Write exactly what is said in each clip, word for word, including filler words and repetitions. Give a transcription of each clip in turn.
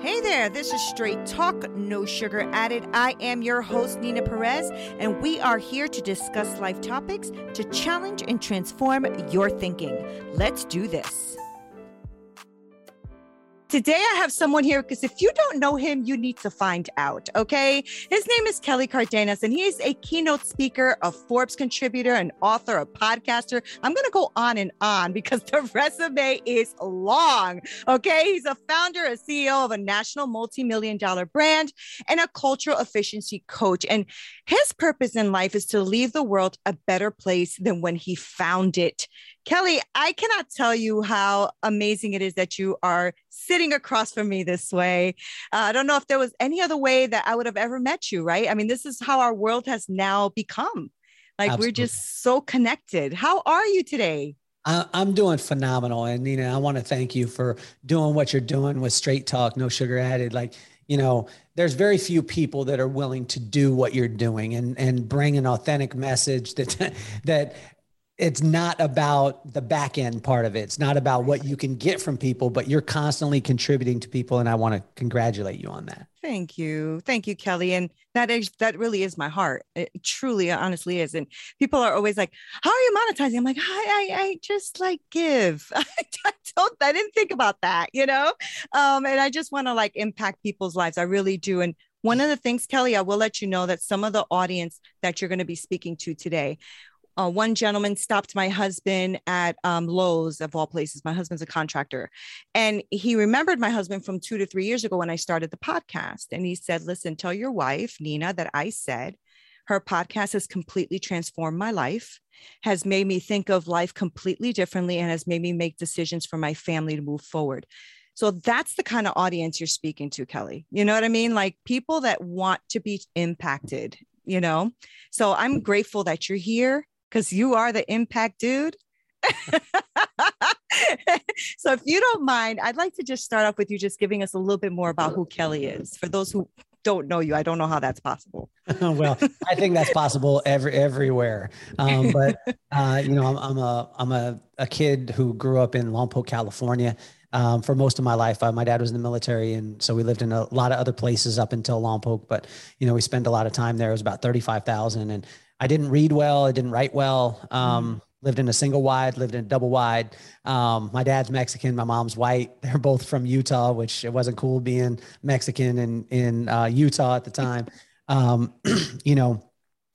Hey there, this is Straight Talk, no sugar added. I am your host, Nina Perez, and we are here to discuss life topics to challenge and transform your thinking. Let's do this. Today, I have someone here because if you don't know him, you need to find out, okay? His name is Kelly Cardenas, and he is a keynote speaker, a Forbes contributor, an author, a podcaster. I'm going to go on and on because the resume is long, okay? He's a founder, a C E O of a national multi-million dollar brand, and a cultural efficiency coach. And his purpose in life is to leave the world a better place than when he found it. Kelly, I cannot tell you how amazing it is that you are sitting across from me this way. Uh, I don't know if there was any other way that I would have ever met you, right? I mean, this is how our world has now become. Like, Absolutely. We're just so connected. How are you today? I, I'm doing phenomenal. And Nina, I want to thank you for doing what you're doing with Straight Talk, no sugar added. Like, you know, there's very few people that are willing to do what you're doing and, and bring an authentic message that, that, it's not about the back end part of it. It's not about what you can get from people, but you're constantly contributing to people. And I want to congratulate you on that. Thank you. Thank you, Kelly. And that is, that really is my heart. It truly, honestly is. And people are always like, how are you monetizing? I'm like, I, I, I just like give. I don't, I didn't think about that, you know? Um, and I just want to like impact people's lives. I really do. And one of the things, Kelly, I will let you know that some of the audience that you're going to be speaking to today, Uh, one gentleman stopped my husband at um, Lowe's, of all places. My husband's a contractor. And he remembered my husband from two to three years ago when I started the podcast. And he said, listen, tell your wife, Nina, that I said her podcast has completely transformed my life, has made me think of life completely differently, and has made me make decisions for my family to move forward. So that's the kind of audience you're speaking to, Kelly. You know what I mean? Like people that want to be impacted, you know? So I'm grateful that you're here, because you are the impact dude. So if you don't mind, I'd like to just start off with you just giving us a little bit more about who Kelly is. For those who don't know you, I don't know how that's possible. Well, I think that's possible every, everywhere. Um, but, uh, you know, I'm, I'm, a, I'm a, a kid who grew up in Lompoc, California. Um, for most of my life, I, my dad was in the military. And so we lived in a lot of other places up until Lompoc, but, you know, we spent a lot of time there. It was about thirty-five thousand. And I didn't read well. I didn't write well. Um, lived in a single wide, lived in a double wide. Um, my dad's Mexican. My mom's white. They're both from Utah, which it wasn't cool being Mexican in, in uh, Utah at the time. Um, you know,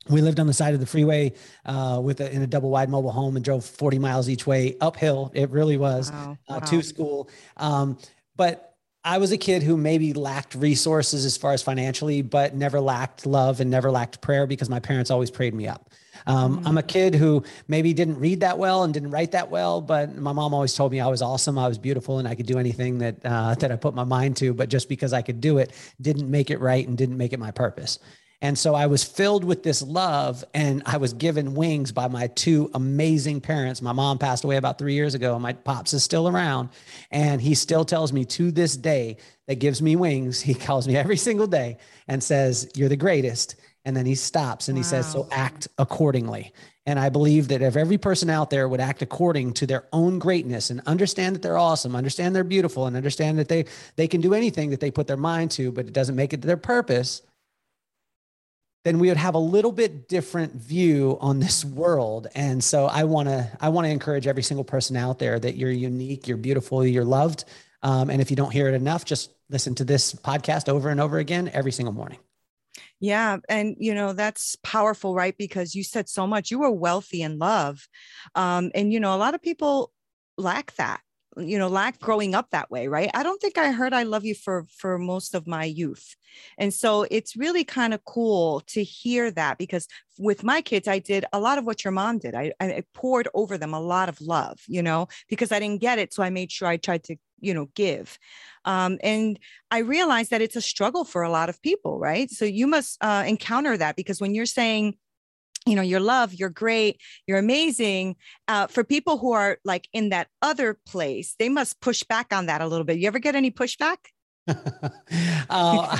we lived on the side of the freeway uh, with a, in a double wide mobile home and drove forty miles each way uphill. It really was wow. Uh, wow. to school. Um, but I was a kid who maybe lacked resources as far as financially, but never lacked love and never lacked prayer because my parents always prayed me up. Um, mm-hmm. I'm a kid who maybe didn't read that well and didn't write that well, but my mom always told me I was awesome. I was beautiful and I could do anything that, uh, that I put my mind to, but just because I could do it didn't make it right and didn't make it my purpose. And so I was filled with this love and I was given wings by my two amazing parents. My mom passed away about three years ago and my pops is still around. And he still tells me to this day that gives me wings. He calls me every single day and says, "You're the greatest." And then he stops and wow. he says, "So act accordingly." And I believe that if every person out there would act according to their own greatness and understand that they're awesome, understand they're beautiful and understand that they, they can do anything that they put their mind to, but it doesn't make it to their purpose, then we would have a little bit different view on this world. And so I want to, I want to encourage every single person out there that you're unique, you're beautiful, you're loved. Um, and if you don't hear it enough, just listen to this podcast over and over again, every single morning. Yeah. And, you know, that's powerful, right? Because you said so much, you were wealthy in love. Um, and, you know, a lot of people lack that, you know, lack growing up that way. Right. I don't think I heard I love you for, for most of my youth. And so it's really kind of cool to hear that, because with my kids, I did a lot of what your mom did. I, I poured over them a lot of love, you know, because I didn't get it. So I made sure I tried to, you know, give. Um, and I realized that it's a struggle for a lot of people. Right. So you must uh, encounter that, because when you're saying, you know, you're loved, you're great, you're amazing. Uh, for people who are like in that other place, they must push back on that a little bit. You ever get any pushback? uh,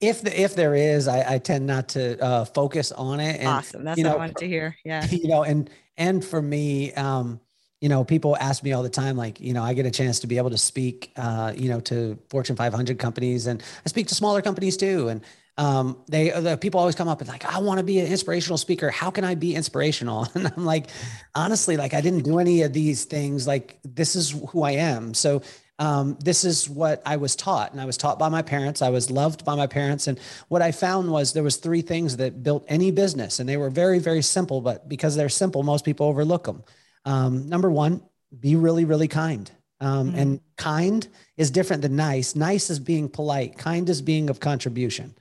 if the, if there is, I, I tend not to uh, focus on it. And, awesome. That's what know, I wanted to hear. Yeah. You know, and, and for me, um, you know, people ask me all the time, like, you know, I get a chance to be able to speak, uh, you know, to Fortune five hundred companies, and I speak to smaller companies too. And, Um, they, the people always come up and like, I want to be an inspirational speaker. How can I be inspirational? And I'm like, honestly, like I didn't do any of these things. Like, this is who I am. So, um, this is what I was taught, and I was taught by my parents. I was loved by my parents. And what I found was there was three things that built any business, and they were very, very simple, but because they're simple, most people overlook them. Um, number one, be really, really kind. Um, mm-hmm. And kind is different than nice. Nice is being polite. Kind is being of contribution.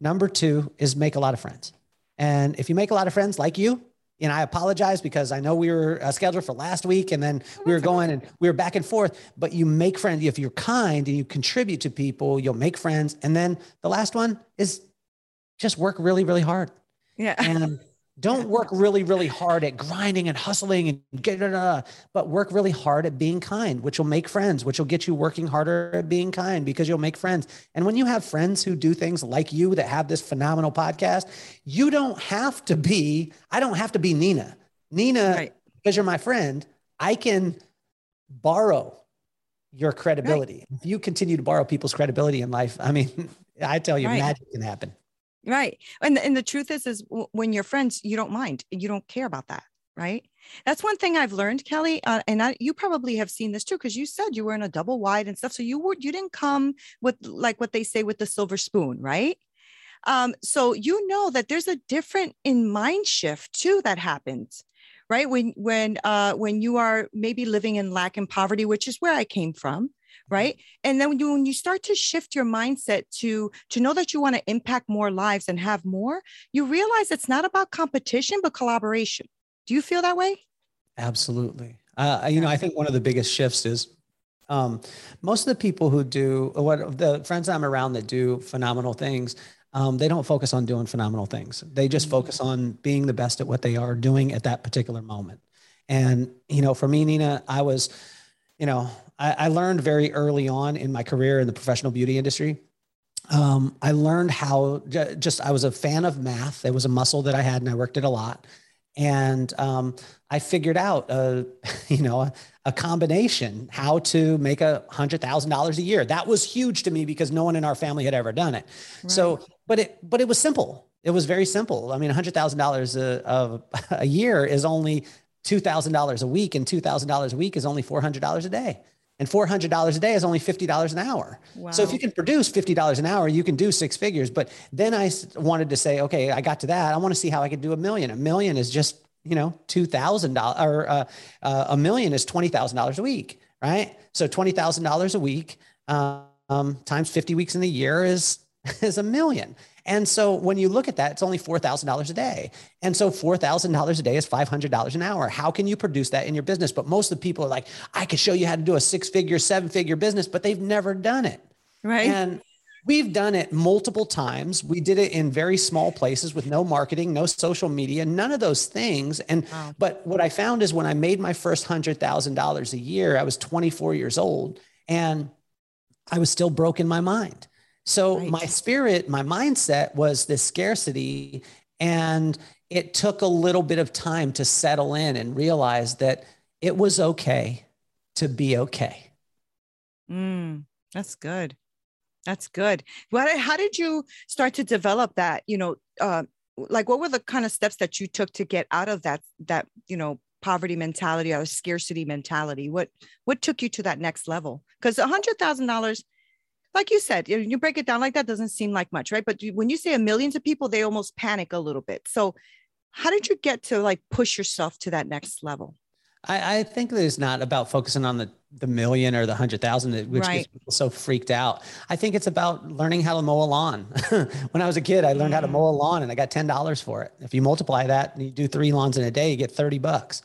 Number two is make a lot of friends. And if you make a lot of friends like you, and I apologize because I know we were scheduled for last week and then we were going and we were back and forth, but you make friends. If you're kind and you contribute to people, you'll make friends. And then the last one is just work really, really hard. Yeah. And don't work really, really hard at grinding and hustling and get it, but work really hard at being kind, which will make friends, which will get you working harder at being kind, because you'll make friends. And when you have friends who do things like you that have this phenomenal podcast, you don't have to be, I don't have to be Nina. Nina, right. Because you're my friend, I can borrow your credibility. Right. If you continue to borrow people's credibility in life, I mean, I tell you, right. Magic can happen. Right. And, and the truth is, is when you're friends, you don't mind. You don't care about that. Right. That's one thing I've learned, Kelly. Uh, and I, you probably have seen this too, because you said you were in a double wide and stuff. So you were, you didn't come with like what they say with the silver spoon. Right. Um, so, you know, that there's a different in mind shift too, that happens. Right. When, when, uh, when you are maybe living in lack and poverty, which is where I came from. Right. And then when you, when you start to shift your mindset to, to know that you want to impact more lives and have more, you realize it's not about competition, but collaboration. Do you feel that way? Absolutely. Uh, you know, I think one of the biggest shifts is um, most of the people who do what the friends I'm around that do phenomenal things, um, they don't focus on doing phenomenal things. They just focus on being the best at what they are doing at that particular moment. And, you know, for me, Nina, I was, you know, I learned very early on in my career in the professional beauty industry. Um, I learned how j- just, I was a fan of math. It was a muscle that I had and I worked it a lot. And um, I figured out, a, you know, a, a combination, how to make a hundred thousand dollars a year. That was huge to me because no one in our family had ever done it. Right. So, but it, but it was simple. It was very simple. I mean, a hundred thousand dollars a, a year is only two thousand dollars a week, and two thousand dollars a week is only four hundred dollars a day. And four hundred dollars a day is only fifty dollars an hour. Wow. So if you can produce fifty dollars an hour, you can do six figures. But then I wanted to say, okay, I got to that. I want to see how I could do a million. A million is just, you know, two thousand dollars, or uh, uh, a million is twenty thousand dollars a week, right? So twenty thousand dollars a week, uh, um, times fifty weeks in the year is, is a million. And so when you look at that, it's only four thousand dollars a day. And so four thousand dollars a day is five hundred dollars an hour. How can you produce that in your business? But most of the people are like, I could show you how to do a six figure, seven figure business, but they've never done it. Right. And we've done it multiple times. We did it in very small places with no marketing, no social media, none of those things. And, wow. But what I found is when I made my first one hundred thousand dollars a year, I was twenty-four years old and I was still broke in my mind. So right. my spirit, my mindset was this scarcity, and it took a little bit of time to settle in and realize that it was okay to be okay. Mm, that's good. That's good. What, how did you start to develop that? You know, uh, like what were the kind of steps that you took to get out of that, that, you know, poverty mentality or scarcity mentality? What, what took you to that next level? Because a hundred thousand dollars, like you said, you break it down like that, doesn't seem like much, right? But when you say a million to people, they almost panic a little bit. So how did you get to like push yourself to that next level? I, I think that it's not about focusing on the, the million or the hundred thousand, which right. gets people so freaked out. I think it's about learning how to mow a lawn. When I was a kid, I learned mm. how to mow a lawn and I got ten dollars for it. If you multiply that and you do three lawns in a day, you get thirty bucks,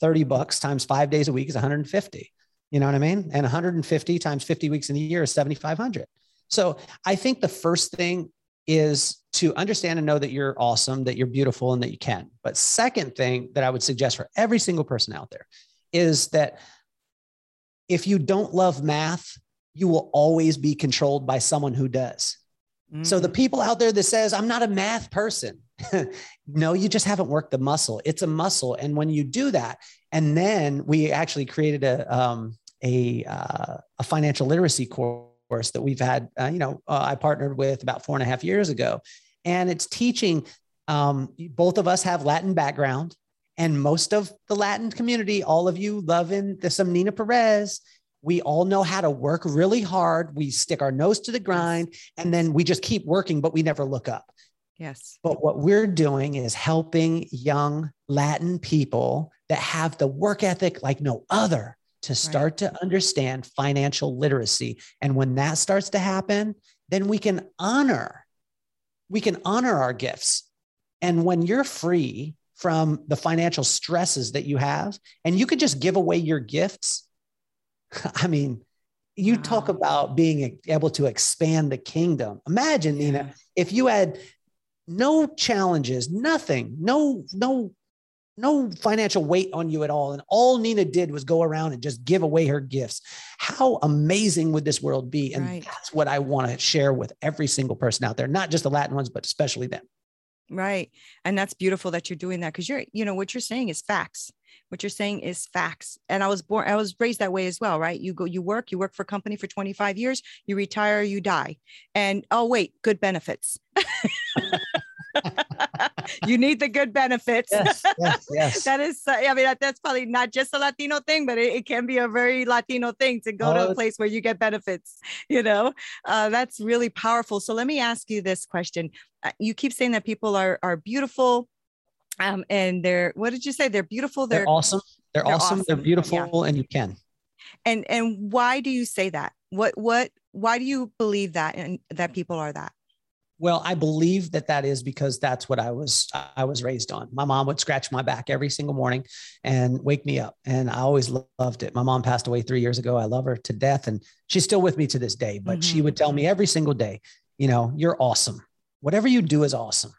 thirty bucks times five days a week is one hundred fifty. You know what I mean? And one hundred fifty times fifty weeks in the year is seventy-five hundred. So I think the first thing is to understand and know that you're awesome, that you're beautiful, and that you can. But second thing that I would suggest for every single person out there is that if you don't love math, you will always be controlled by someone who does. Mm-hmm. So the people out there that says, I'm not a math person. No, you just haven't worked the muscle. It's a muscle. And when you do that, and then we actually created a, um, a, uh, a financial literacy course that we've had, uh, you know, uh, I partnered with about four and a half years ago, and it's teaching, um, both of us have Latin background, and most of the Latin community, all of you loving the, some Nina Perez, we all know how to work really hard. We stick our nose to the grind and then we just keep working, but we never look up. Yes. But what we're doing is helping young Latin people that have the work ethic like no other to start right. to understand financial literacy. And when that starts to happen, then we can honor, we can honor our gifts. And when you're free from the financial stresses that you have, and you can just give away your gifts. I mean, you wow. talk about being able to expand the kingdom. Imagine, yeah. Nina, if you had no challenges, nothing, no, no, no financial weight on you at all. And all Nina did was go around and just give away her gifts. How amazing would this world be? And right. that's what I want to share with every single person out there, not just the Latin ones, but especially them. Right. And that's beautiful that you're doing that. Cause you're, you know, what you're saying is facts. What you're saying is facts. And I was born, I was raised that way as well, right? You go, you work, you work for a company for twenty-five years, you retire, you die. And oh, wait, good benefits. You need the good benefits. Yes, yes, yes. That is, I mean, that, that's probably not just a Latino thing, but it, it can be a very Latino thing to go oh, to a place where you get benefits, you know, uh, that's really powerful. So let me ask you this question. Uh, you keep saying that people are, are beautiful. Um, and they're, what did you say? They're beautiful. They're, they're awesome. They're, they're awesome. They're beautiful. Yeah. And you can. And, and why do you say that? What, what, why do you believe that and that people are that? Well, I believe that that is because that's what I was, I was raised on. My mom would scratch my back every single morning and wake me up. And I always loved it. My mom passed away three years ago. I love her to death. And she's still with me to this day, but mm-hmm. she would tell me every single day, you know, you're awesome. Whatever you do is awesome.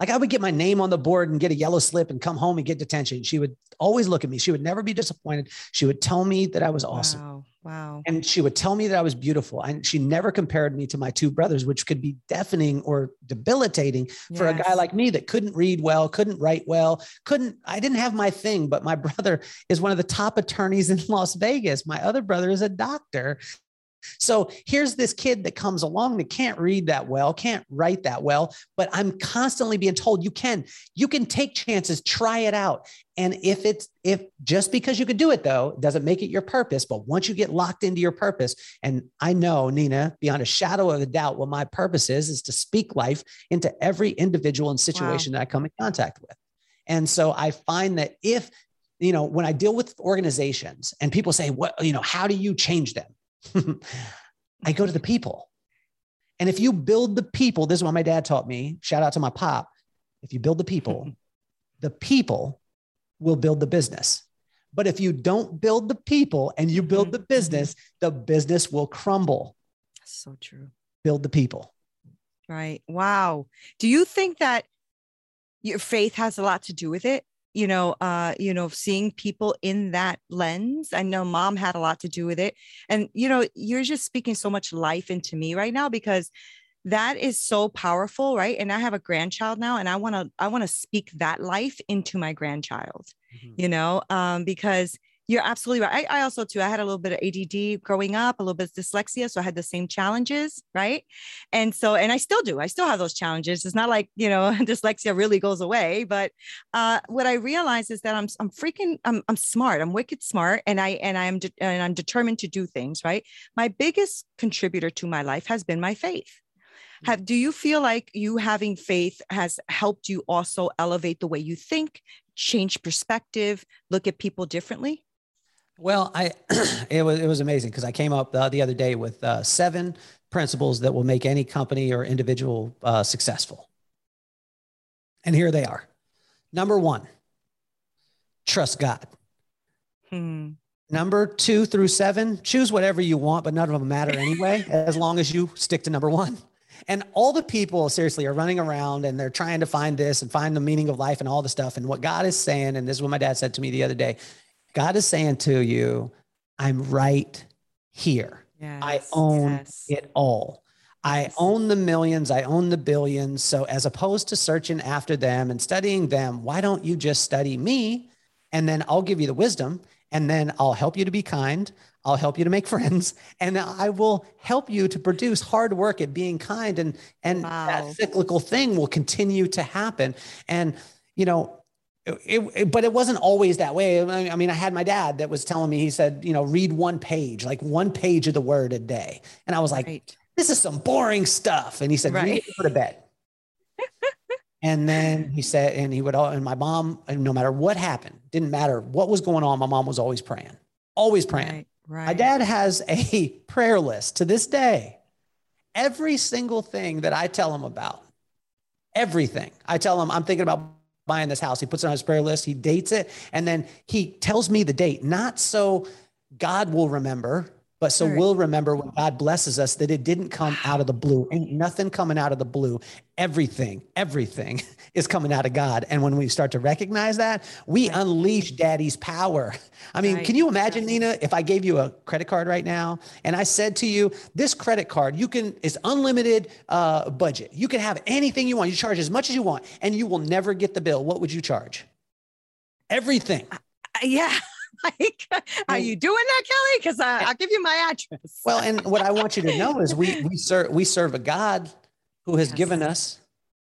Like I would get my name on the board and get a yellow slip and come home and get detention. She would always look at me. She would never be disappointed. She would tell me that I was awesome. Wow. Wow. And she would tell me that I was beautiful. And she never compared me to my two brothers, which could be deafening or debilitating yes. for a guy like me that couldn't read well, couldn't write well, couldn't, I didn't have my thing, but my brother is one of the top attorneys in Las Vegas. My other brother is a doctor. So here's this kid that comes along that can't read that well, can't write that well, but I'm constantly being told you can, you can take chances, try it out. And if it's, if just because you could do it though, doesn't make it your purpose, but once you get locked into your purpose, and I know, Nina, beyond a shadow of a doubt, what my purpose is, is to speak life into every individual and situation wow. that I come in contact with. And so I find that if, you know, when I deal with organizations and people say, what, you know, how do you change them? I go to the people. And if you build the people, this is what my dad taught me. Shout out to my pop. If you build the people, the people will build the business. But if you don't build the people and you build the business, the business will crumble. That's so true. Build the people. Right. Wow. Do you think that your faith has a lot to do with it? You know, uh, you know, seeing people in that lens. I know mom had a lot to do with it. And, you know, you're just speaking so much life into me right now, because that is so powerful. Right. And I have a grandchild now, and I want to, I want to speak that life into my grandchild, mm-hmm. you know, um, because you're absolutely right. I, I also too, I had a little bit of A D D growing up, a little bit of dyslexia. So I had the same challenges. Right. And so, and I still do, I still have those challenges. It's not like, you know, dyslexia really goes away, but, uh, what I realized is that I'm, I'm freaking, I'm, I'm smart. I'm wicked smart. And I, and I'm, de- and I'm determined to do things right. My biggest contributor to my life has been my faith. Have, do you feel like you having faith has helped you also elevate the way you think, change perspective, look at people differently? Well, I, it was, it was amazing, because I came up the, the other day with uh, seven principles that will make any company or individual uh, successful. And here they are. Number one, trust God. Hmm. Number two through seven, choose whatever you want, but none of them matter anyway, as long as you stick to number one. And all the people seriously are running around and they're trying to find this and find the meaning of life and all the stuff. And what God is saying, and this is what my dad said to me the other day, God is saying to you, I'm right here. Yes, I own yes. it all. I yes. own the millions. I own the billions. So as opposed to searching after them and studying them, why don't you just study me? And then I'll give you the wisdom, and then I'll help you to be kind. I'll help you to make friends, and I will help you to produce hard work at being kind. And, and wow. that cyclical thing will continue to happen. And, you know, it, it, but it wasn't always that way. I mean, I had my dad that was telling me, he said, you know, read one page, like one page of the word a day. And I was like, right. this is some boring stuff. And he said, right. read it, go to bed. And then he said, and he would, and my mom, no matter what happened, didn't matter what was going on. My mom was always praying, always praying. Right. Right. My dad has a prayer list to this day. Every single thing that I tell him about, everything. I tell him, I'm thinking about buying this house. He puts it on his prayer list. He dates it. And then he tells me the date, not so God will remember, but so sure. we'll remember when God blesses us that it didn't come out of the blue. Ain't nothing coming out of the blue. Everything, everything is coming out of God. And when we start to recognize that, we right. unleash daddy's power. I mean, right. can you imagine, right. Nina, if I gave you a credit card right now and I said to you, this credit card, you can, it's unlimited uh, budget. You can have anything you want. You charge as much as you want, and you will never get the bill. What would you charge? Everything. Uh, yeah. Like, are you doing that, Kelly? Because uh, I'll give you my address. Well, and what I want you to know is we, we serve, we serve a God who has yes. given us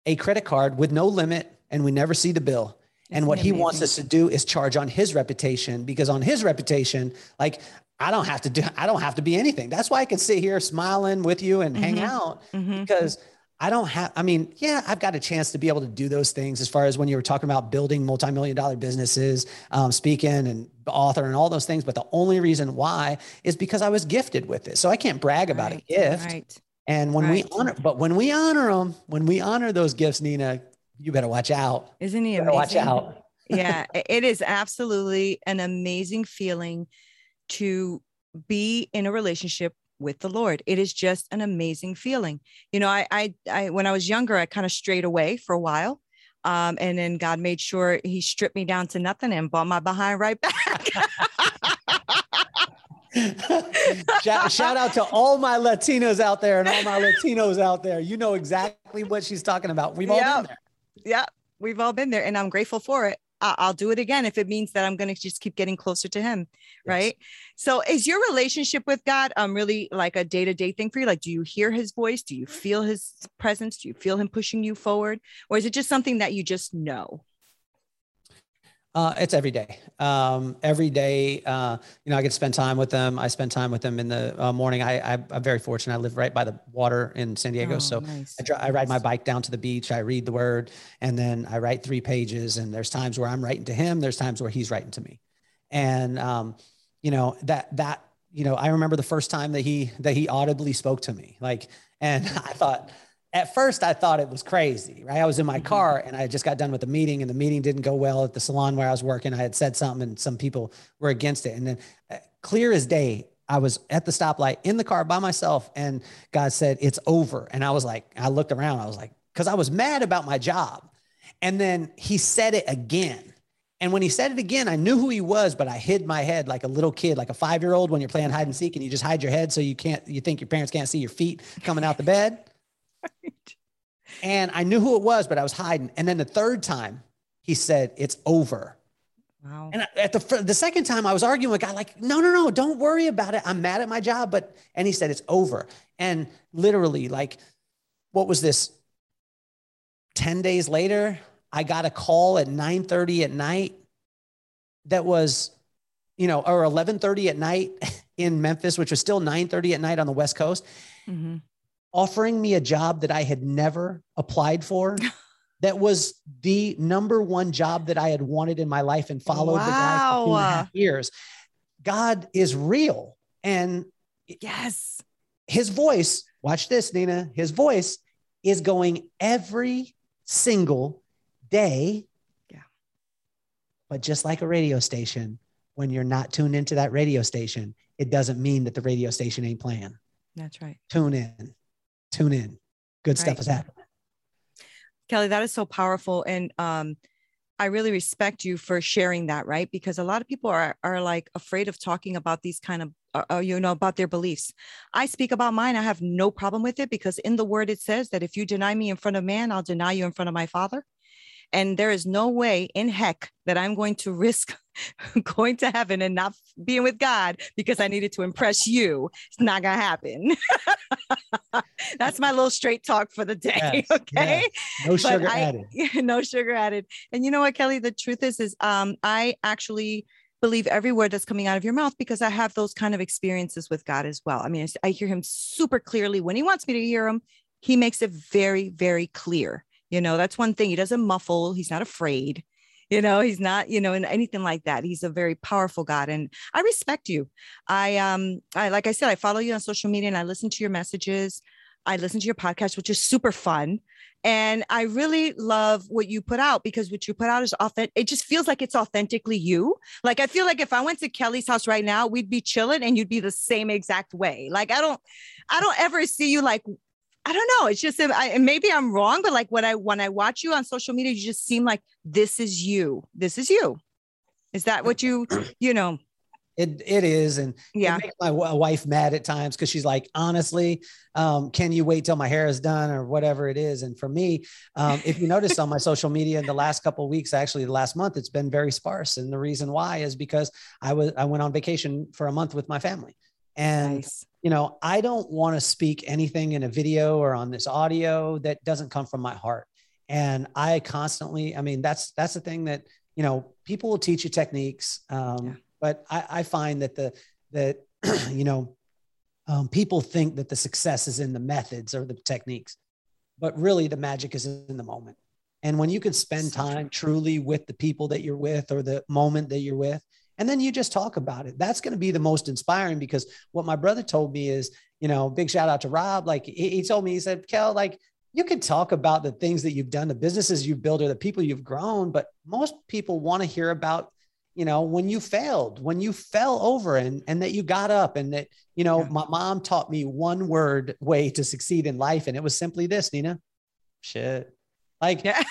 a credit card with no limit, and we never see the bill. Isn't and what amazing? He wants us to do is charge on his reputation, because on his reputation, like I don't have to do, I don't have to be anything. That's why I can sit here smiling with you and mm-hmm. hang out mm-hmm. because I don't have, I mean, yeah, I've got a chance to be able to do those things as far as when you were talking about building multimillion dollar businesses, um, speaking and author and all those things. But the only reason why is because I was gifted with it. So I can't brag about right, a gift. Right, and when right. we honor, but when we honor them, when we honor those gifts, Nina, you better watch out. Isn't he amazing? Watch out. Yeah, it is absolutely an amazing feeling to be in a relationship with the Lord. It is just an amazing feeling. You know, I, I, I when I was younger, I kind of strayed away for a while. Um, and then God made sure he stripped me down to nothing and brought my behind right back. shout, shout out to all my Latinos out there and all my Latinos out there. You know exactly what she's talking about. We've all yep. been there. Yeah. We've all been there, and I'm grateful for it. I'll do it again if it means that I'm going to just keep getting closer to him. Right. Yes. So is your relationship with God um, really like a day-to-day thing for you? Like, do you hear his voice? Do you feel his presence? Do you feel him pushing you forward? Or is it just something that you just know? Uh, it's every day. Um, every day, uh, you know, I get to spend time with them. I spend time with them in the uh, morning. I, I, I'm very fortunate. I live right by the water in San Diego. Oh, so nice. I, dry, I ride my bike down to the beach. I read the word, and then I write three pages. And there's times where I'm writing to him. There's times where he's writing to me. And, um, you know, that, that, you know, I remember the first time that he, that he audibly spoke to me, like, and I thought, at first I thought it was crazy, right? I was in my car and I had just got done with the meeting, and the meeting didn't go well at the salon where I was working. I had said something and some people were against it. And then uh, clear as day, I was at the stoplight in the car by myself, and God said, it's over. And I was like, I looked around, I was like, cause I was mad about my job. And then he said it again. And when he said it again, I knew who he was, but I hid my head like a little kid, like a five-year-old when you're playing hide and seek and you just hide your head so you can't, you think your parents can't see your feet coming out the bed. Right. And I knew who it was, but I was hiding. And then the third time he said, it's over. Wow. And at the, the second time I was arguing with God, like, no, no, no, don't worry about it. I'm mad at my job. But, and he said, it's over. And literally, like, what was this? ten days later, I got a call at nine thirty at night that was, you know, or eleven thirty at night in Memphis, which was still nine thirty at night on the West Coast, mm-hmm. offering me a job that I had never applied for. That was the number one job that I had wanted in my life and followed wow. the guy for two and a half years. God is real. And yes, his voice, watch this, Nina, his voice is going every single day. Yeah. But just like a radio station, when you're not tuned into that radio station, it doesn't mean that the radio station ain't playing. That's right. Tune in, tune in. Good stuff right. is happening. Kelly, that is so powerful. And um, I really respect you for sharing that, right? Because a lot of people are, are like afraid of talking about these kind of, uh, you know, about their beliefs. I speak about mine. I have no problem with it, because in the word, it says that if you deny me in front of man, I'll deny you in front of my Father. And there is no way in heck that I'm going to risk going to heaven and not being with God because I needed to impress you. It's not going to happen. That's my little straight talk for the day. Yes, okay. Yes. No sugar I, added. No sugar added. And you know what, Kelly, the truth is, is um, I actually believe every word that's coming out of your mouth, because I have those kind of experiences with God as well. I mean, I hear him super clearly when he wants me to hear him. He makes it very, very clear. You know, that's one thing. He doesn't muffle. He's not afraid. You know, he's not, you know, and anything like that. He's a very powerful God. And I respect you. I, um, I, like I said, I follow you on social media and I listen to your messages. I listen to your podcast, which is super fun. And I really love what you put out, because what you put out is authentic. It just feels like it's authentically you. Like, I feel like if I went to Kelly's house right now, we'd be chilling and you'd be the same exact way. Like, I don't, I don't ever see you like, I don't know. It's just, I, maybe I'm wrong, but like when I, when I watch you on social media, you just seem like this is you, this is you. Is that what you, you know? It it is. And yeah, it makes my w- wife mad at times, because she's like, honestly, um, can you wait till my hair is done or whatever it is? And for me, um, if you notice on my social media in the last couple of weeks, actually the last month, it's been very sparse. And the reason why is because I was, I went on vacation for a month with my family. And, nice. you know, I don't want to speak anything in a video or on this audio that doesn't come from my heart. And I constantly, I mean, that's, that's the thing that, you know, people will teach you techniques. Um, yeah. But I, I find that the, that, you know, um, people think that the success is in the methods or the techniques, but really the magic is in the moment. And when you can spend time truly with the people that you're with or the moment that you're with, and then you just talk about it. That's going to be the most inspiring, because what my brother told me is, you know, big shout out to Rob. Like he, he told me, he said, Kel, like you can talk about the things that you've done, the businesses you've built or the people you've grown, but most people want to hear about, you know, when you failed, when you fell over and, and that you got up and that, you know, yeah. my mom taught me one word way to succeed in life. And it was simply this, Nina, shit. Like, yeah.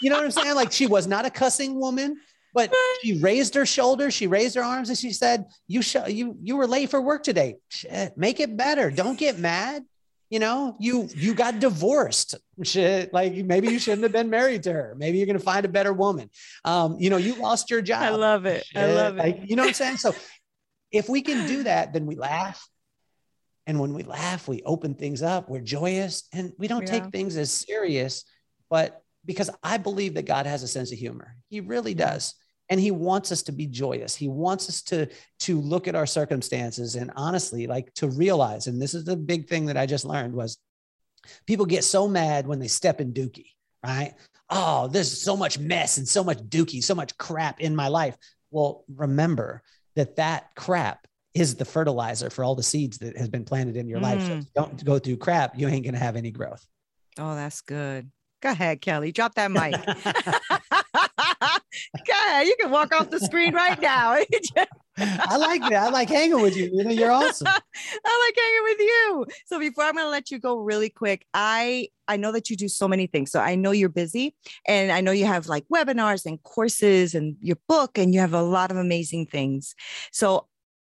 you know what I'm saying? Like she was not a cussing woman. But she raised her shoulders, she raised her arms, and she said, you sh- you you were late for work today. Shit, make it better. Don't get mad. You know, you you got divorced. Shit, like maybe you shouldn't have been married to her. Maybe you're going to find a better woman. Um, you know, you lost your job. I love it. Shit, I love it. Like, you know what I'm saying? So if we can do that, then we laugh. And when we laugh, we open things up. We're joyous. And we don't yeah. take things as serious. But because I believe that God has a sense of humor. He really does. And he wants us to be joyous. He wants us to, to look at our circumstances and honestly, like to realize, and this is the big thing that I just learned was people get so mad when they step in dookie, right? Oh, there's so much mess and so much dookie, so much crap in my life. Well, remember that that crap is the fertilizer for all the seeds that has been planted in your mm. life. So if you don't go through crap, you ain't going to have any growth. Oh, that's good. Go ahead, Kelly. Drop that mic. Go ahead. You can walk off the screen right now. I like that. I like hanging with you. Nina, you're awesome. I like hanging with you. So before I'm going to let you go really quick, I, I know that you do so many things. So I know you're busy, and I know you have like webinars and courses and your book, and you have a lot of amazing things. So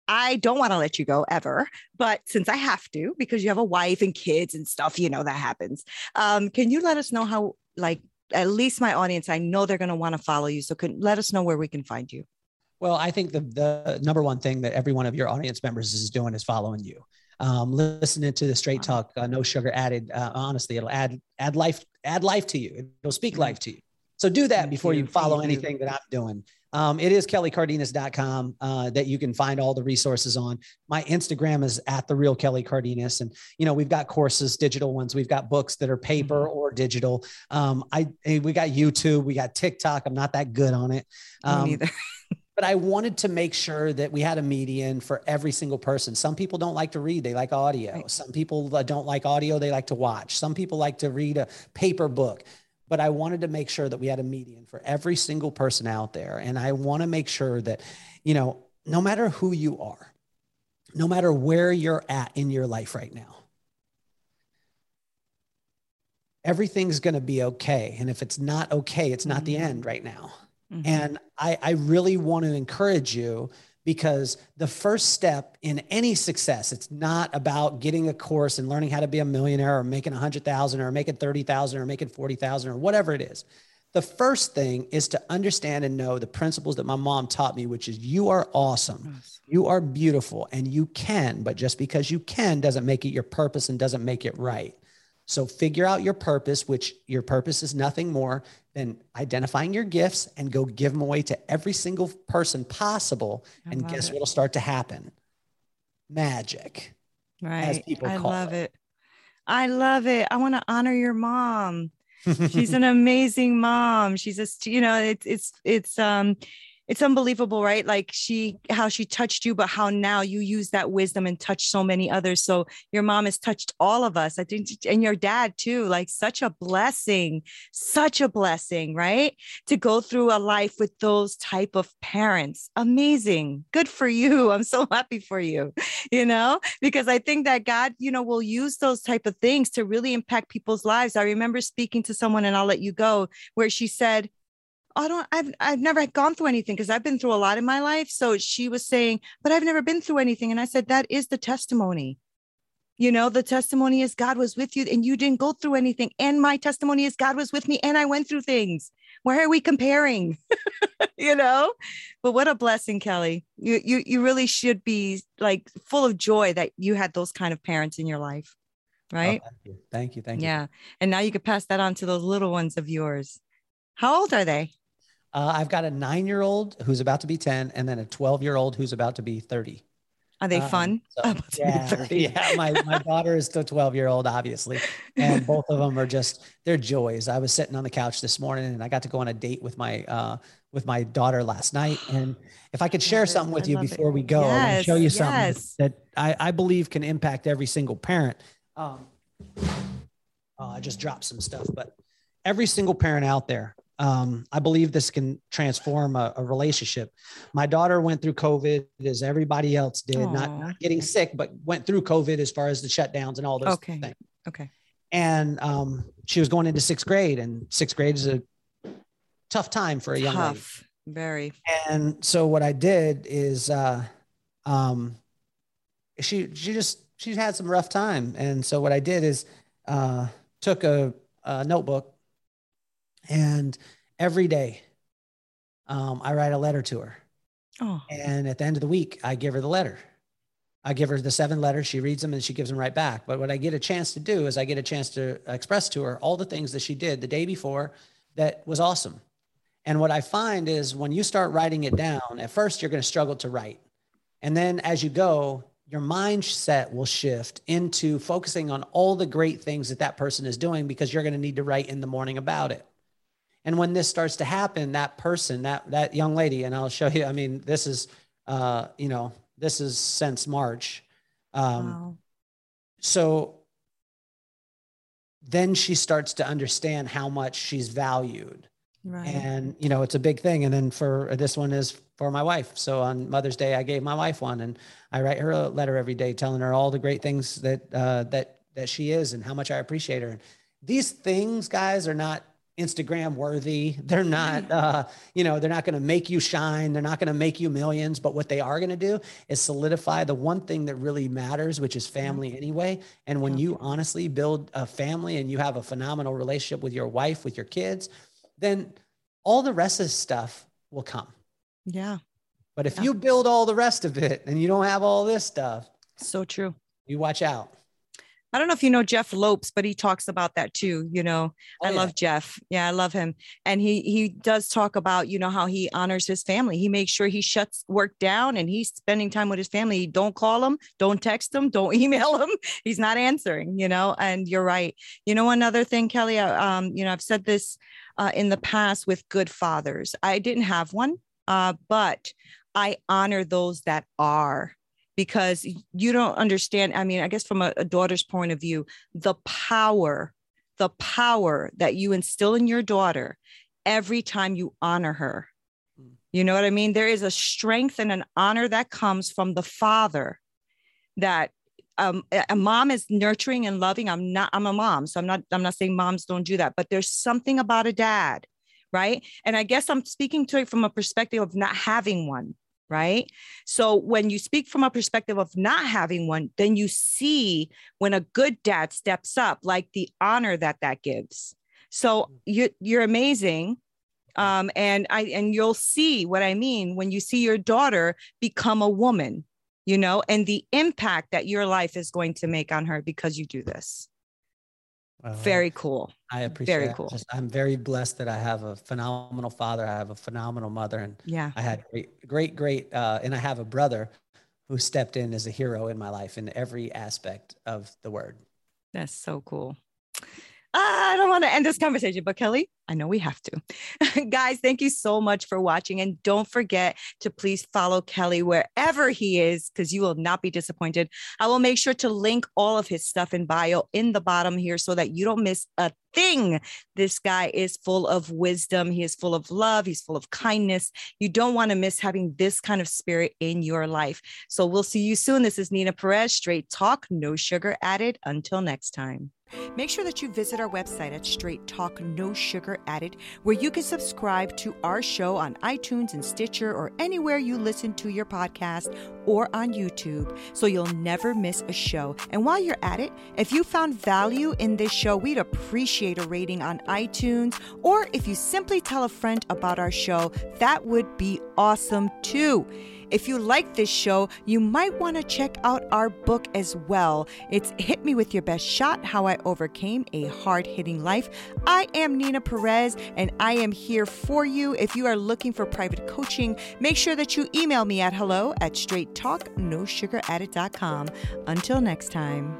I don't want to let you go ever, but since I have to, because you have a wife and kids and stuff, you know, that happens. Um, can you let us know how, like, at least my audience, I know they're going to want to follow you. So can let us know where we can find you. Well, I think the, the number one thing that every one of your audience members is doing is following you. Um, listening to the Straight Talk, uh, no sugar added. Uh, honestly, it'll add, add life, add life to you. It'll speak life to you. So do that before you follow anything that I'm doing. Um, it is Kelly Cardenas dot com uh, that you can find all the resources on. My Instagram is at the real Kelly Cardenas. And, you know, we've got courses, digital ones. We've got books that are paper or digital. Um, I, we got YouTube, we got TikTok. I'm not that good on it. Um, Me neither. But I wanted to make sure that we had a median for every single person. Some people don't like to read. They like audio. Right. Some people don't like audio. They like to watch. Some people like to read a paper book. But I wanted to make sure that we had a median for every single person out there. And I want to make sure that, you know, no matter who you are, no matter where you're at in your life right now, everything's going to be okay. And if it's not okay, it's not mm-hmm. the end right now. Mm-hmm. And I, I really want to encourage you, because the first step in any success, it's not about getting a course and learning how to be a millionaire or making a hundred thousand or making thirty thousand or making forty thousand or whatever it is. The first thing is to understand and know the principles that my mom taught me, which is you are awesome. Yes. You are beautiful, and you can, but just because you can doesn't make it your purpose and doesn't make it right. So figure out your purpose, which your purpose is nothing more than identifying your gifts, and go give them away to every single person possible. I and guess it. What'll start to happen? Magic. Right. As people I call love it. it. I love it. I want to honor your mom. She's an amazing mom. She's just, you know, it's, it's, it's, um, it's unbelievable, right? Like she, how she touched you, but how now you use that wisdom and touch so many others. So your mom has touched all of us, I think, and your dad too, like such a blessing, such a blessing, right? To go through a life with those type of parents. Amazing. Good for you. I'm so happy for you, you know, because I think that God, you know, will use those type of things to really impact people's lives. I remember speaking to someone, and I'll let you go, where she said, I don't, I've, I've never gone through anything, because I've been through a lot in my life. So she was saying, but I've never been through anything. And I said, that is the testimony. You know, the testimony is God was with you and you didn't go through anything. And my testimony is God was with me and I went through things. Why are we comparing? You know, but what a blessing, Kelly. You, you, you really should be like full of joy that you had those kind of parents in your life. Right. Oh, thank you. Thank you. Thank you. Yeah. And now you can pass that on to those little ones of yours. How old are they? Uh, I've got a nine-year-old who's about to be ten, and then a twelve-year-old who's about to be thirty. Are they um, fun? So, yeah, yeah. My, my daughter is still twelve-year-old, obviously, and both of them are just, they're joys. I was sitting on the couch this morning, and I got to go on a date with my uh, with my daughter last night. And if I could share something with you before it. we go, yes, I want to show you something yes. that I, I believe can impact every single parent. Um, oh, I just dropped some stuff, but every single parent out there, Um, I believe this can transform a, a relationship. My daughter went through COVID as everybody else did, not, not getting sick, but went through COVID as far as the shutdowns and all those okay. things. Okay. And um, she was going into sixth grade, and sixth grade is a tough time for a young tough. lady. Very. And so what I did is uh, um, she, she just, she had some rough time. And so what I did is uh, took a, a notebook, and every day um, I write a letter to her. Oh. And at the end of the week, I give her the letter. I give her the seven letters. She reads them and she gives them right back. But what I get a chance to do is I get a chance to express to her all the things that she did the day before that was awesome. And what I find is when you start writing it down, at first you're going to struggle to write. And then as you go, your mindset will shift into focusing on all the great things that that person is doing, because you're going to need to write in the morning about it. And when this starts to happen, that person, that, that young lady, and I'll show you, I mean, this is, uh, you know, This is since March. Um, wow. So then she starts to understand how much she's valued. Right. And, you know, it's a big thing. And then for this one is for my wife. So on Mother's Day, I gave my wife one, and I write her a letter every day telling her all the great things that, uh, that, that she is and how much I appreciate her. And these things, guys, are not Instagram worthy. They're not, uh, you know, they're not going to make you shine. They're not going to make you millions, but what they are going to do is solidify the one thing that really matters, which is family anyway. And when you honestly build a family and you have a phenomenal relationship with your wife, with your kids, then all the rest of this stuff will come. Yeah. But if yeah. you build all the rest of it and you don't have all this stuff. So true. You watch out. I don't know if you know Jeff Lopes, but he talks about that too. You know, oh, I yeah. love Jeff. Yeah, I love him. And he, he does talk about, you know, how he honors his family. He makes sure he shuts work down and he's spending time with his family. Don't call him, don't text him, don't email him. He's not answering, you know, and you're right. You know, another thing, Kelly, um, you know, I've said this uh, in the past with good fathers. I didn't have one, uh, but I honor those that are. Because you don't understand, I mean, I guess from a, a daughter's point of view, the power, the power that you instill in your daughter every time you honor her. You know what I mean? There is a strength and an honor that comes from the father that um, a mom is nurturing and loving. I'm not, I'm a mom, so I'm not, I'm not saying moms don't do that, but there's something about a dad, right? And I guess I'm speaking to it from a perspective of not having one. Right. So when you speak from a perspective of not having one, then you see when a good dad steps up, like the honor that that gives. So you, you're amazing. Um, and I, and you'll see what I mean when you see your daughter become a woman, you know, and the impact that your life is going to make on her because you do this. Well, very cool. I appreciate it. Very cool. Just, I'm very blessed that I have a phenomenal father. I have a phenomenal mother, and yeah. I had great, great, great. Uh, and I have a brother who stepped in as a hero in my life in every aspect of the word. That's so cool. I don't want to end this conversation, but Kelly, I know we have to. Guys, thank you so much for watching. And don't forget to please follow Kelly wherever he is, because you will not be disappointed. I will make sure to link all of his stuff in bio in the bottom here so that you don't miss a thing. This guy is full of wisdom. He is full of love. He's full of kindness. You don't want to miss having this kind of spirit in your life. So we'll see you soon. This is Nina Perez, Straight Talk, no sugar added. Until next time. Make sure that you visit our website at Straight Talk No Sugar Added, where you can subscribe to our show on iTunes and Stitcher or anywhere you listen to your podcast or on YouTube, so you'll never miss a show. And while you're at it, if you found value in this show, we'd appreciate a rating on iTunes, or if you simply tell a friend about our show, that would be awesome too. If you like this show, you might want to check out our book as well. It's Hit Me With Your Best Shot, How I Overcame a Hard-Hitting Life. I am Nina Perez, and I am here for you. If you are looking for private coaching, make sure that you email me at hello at straight talk no sugar added dot com. Until next time.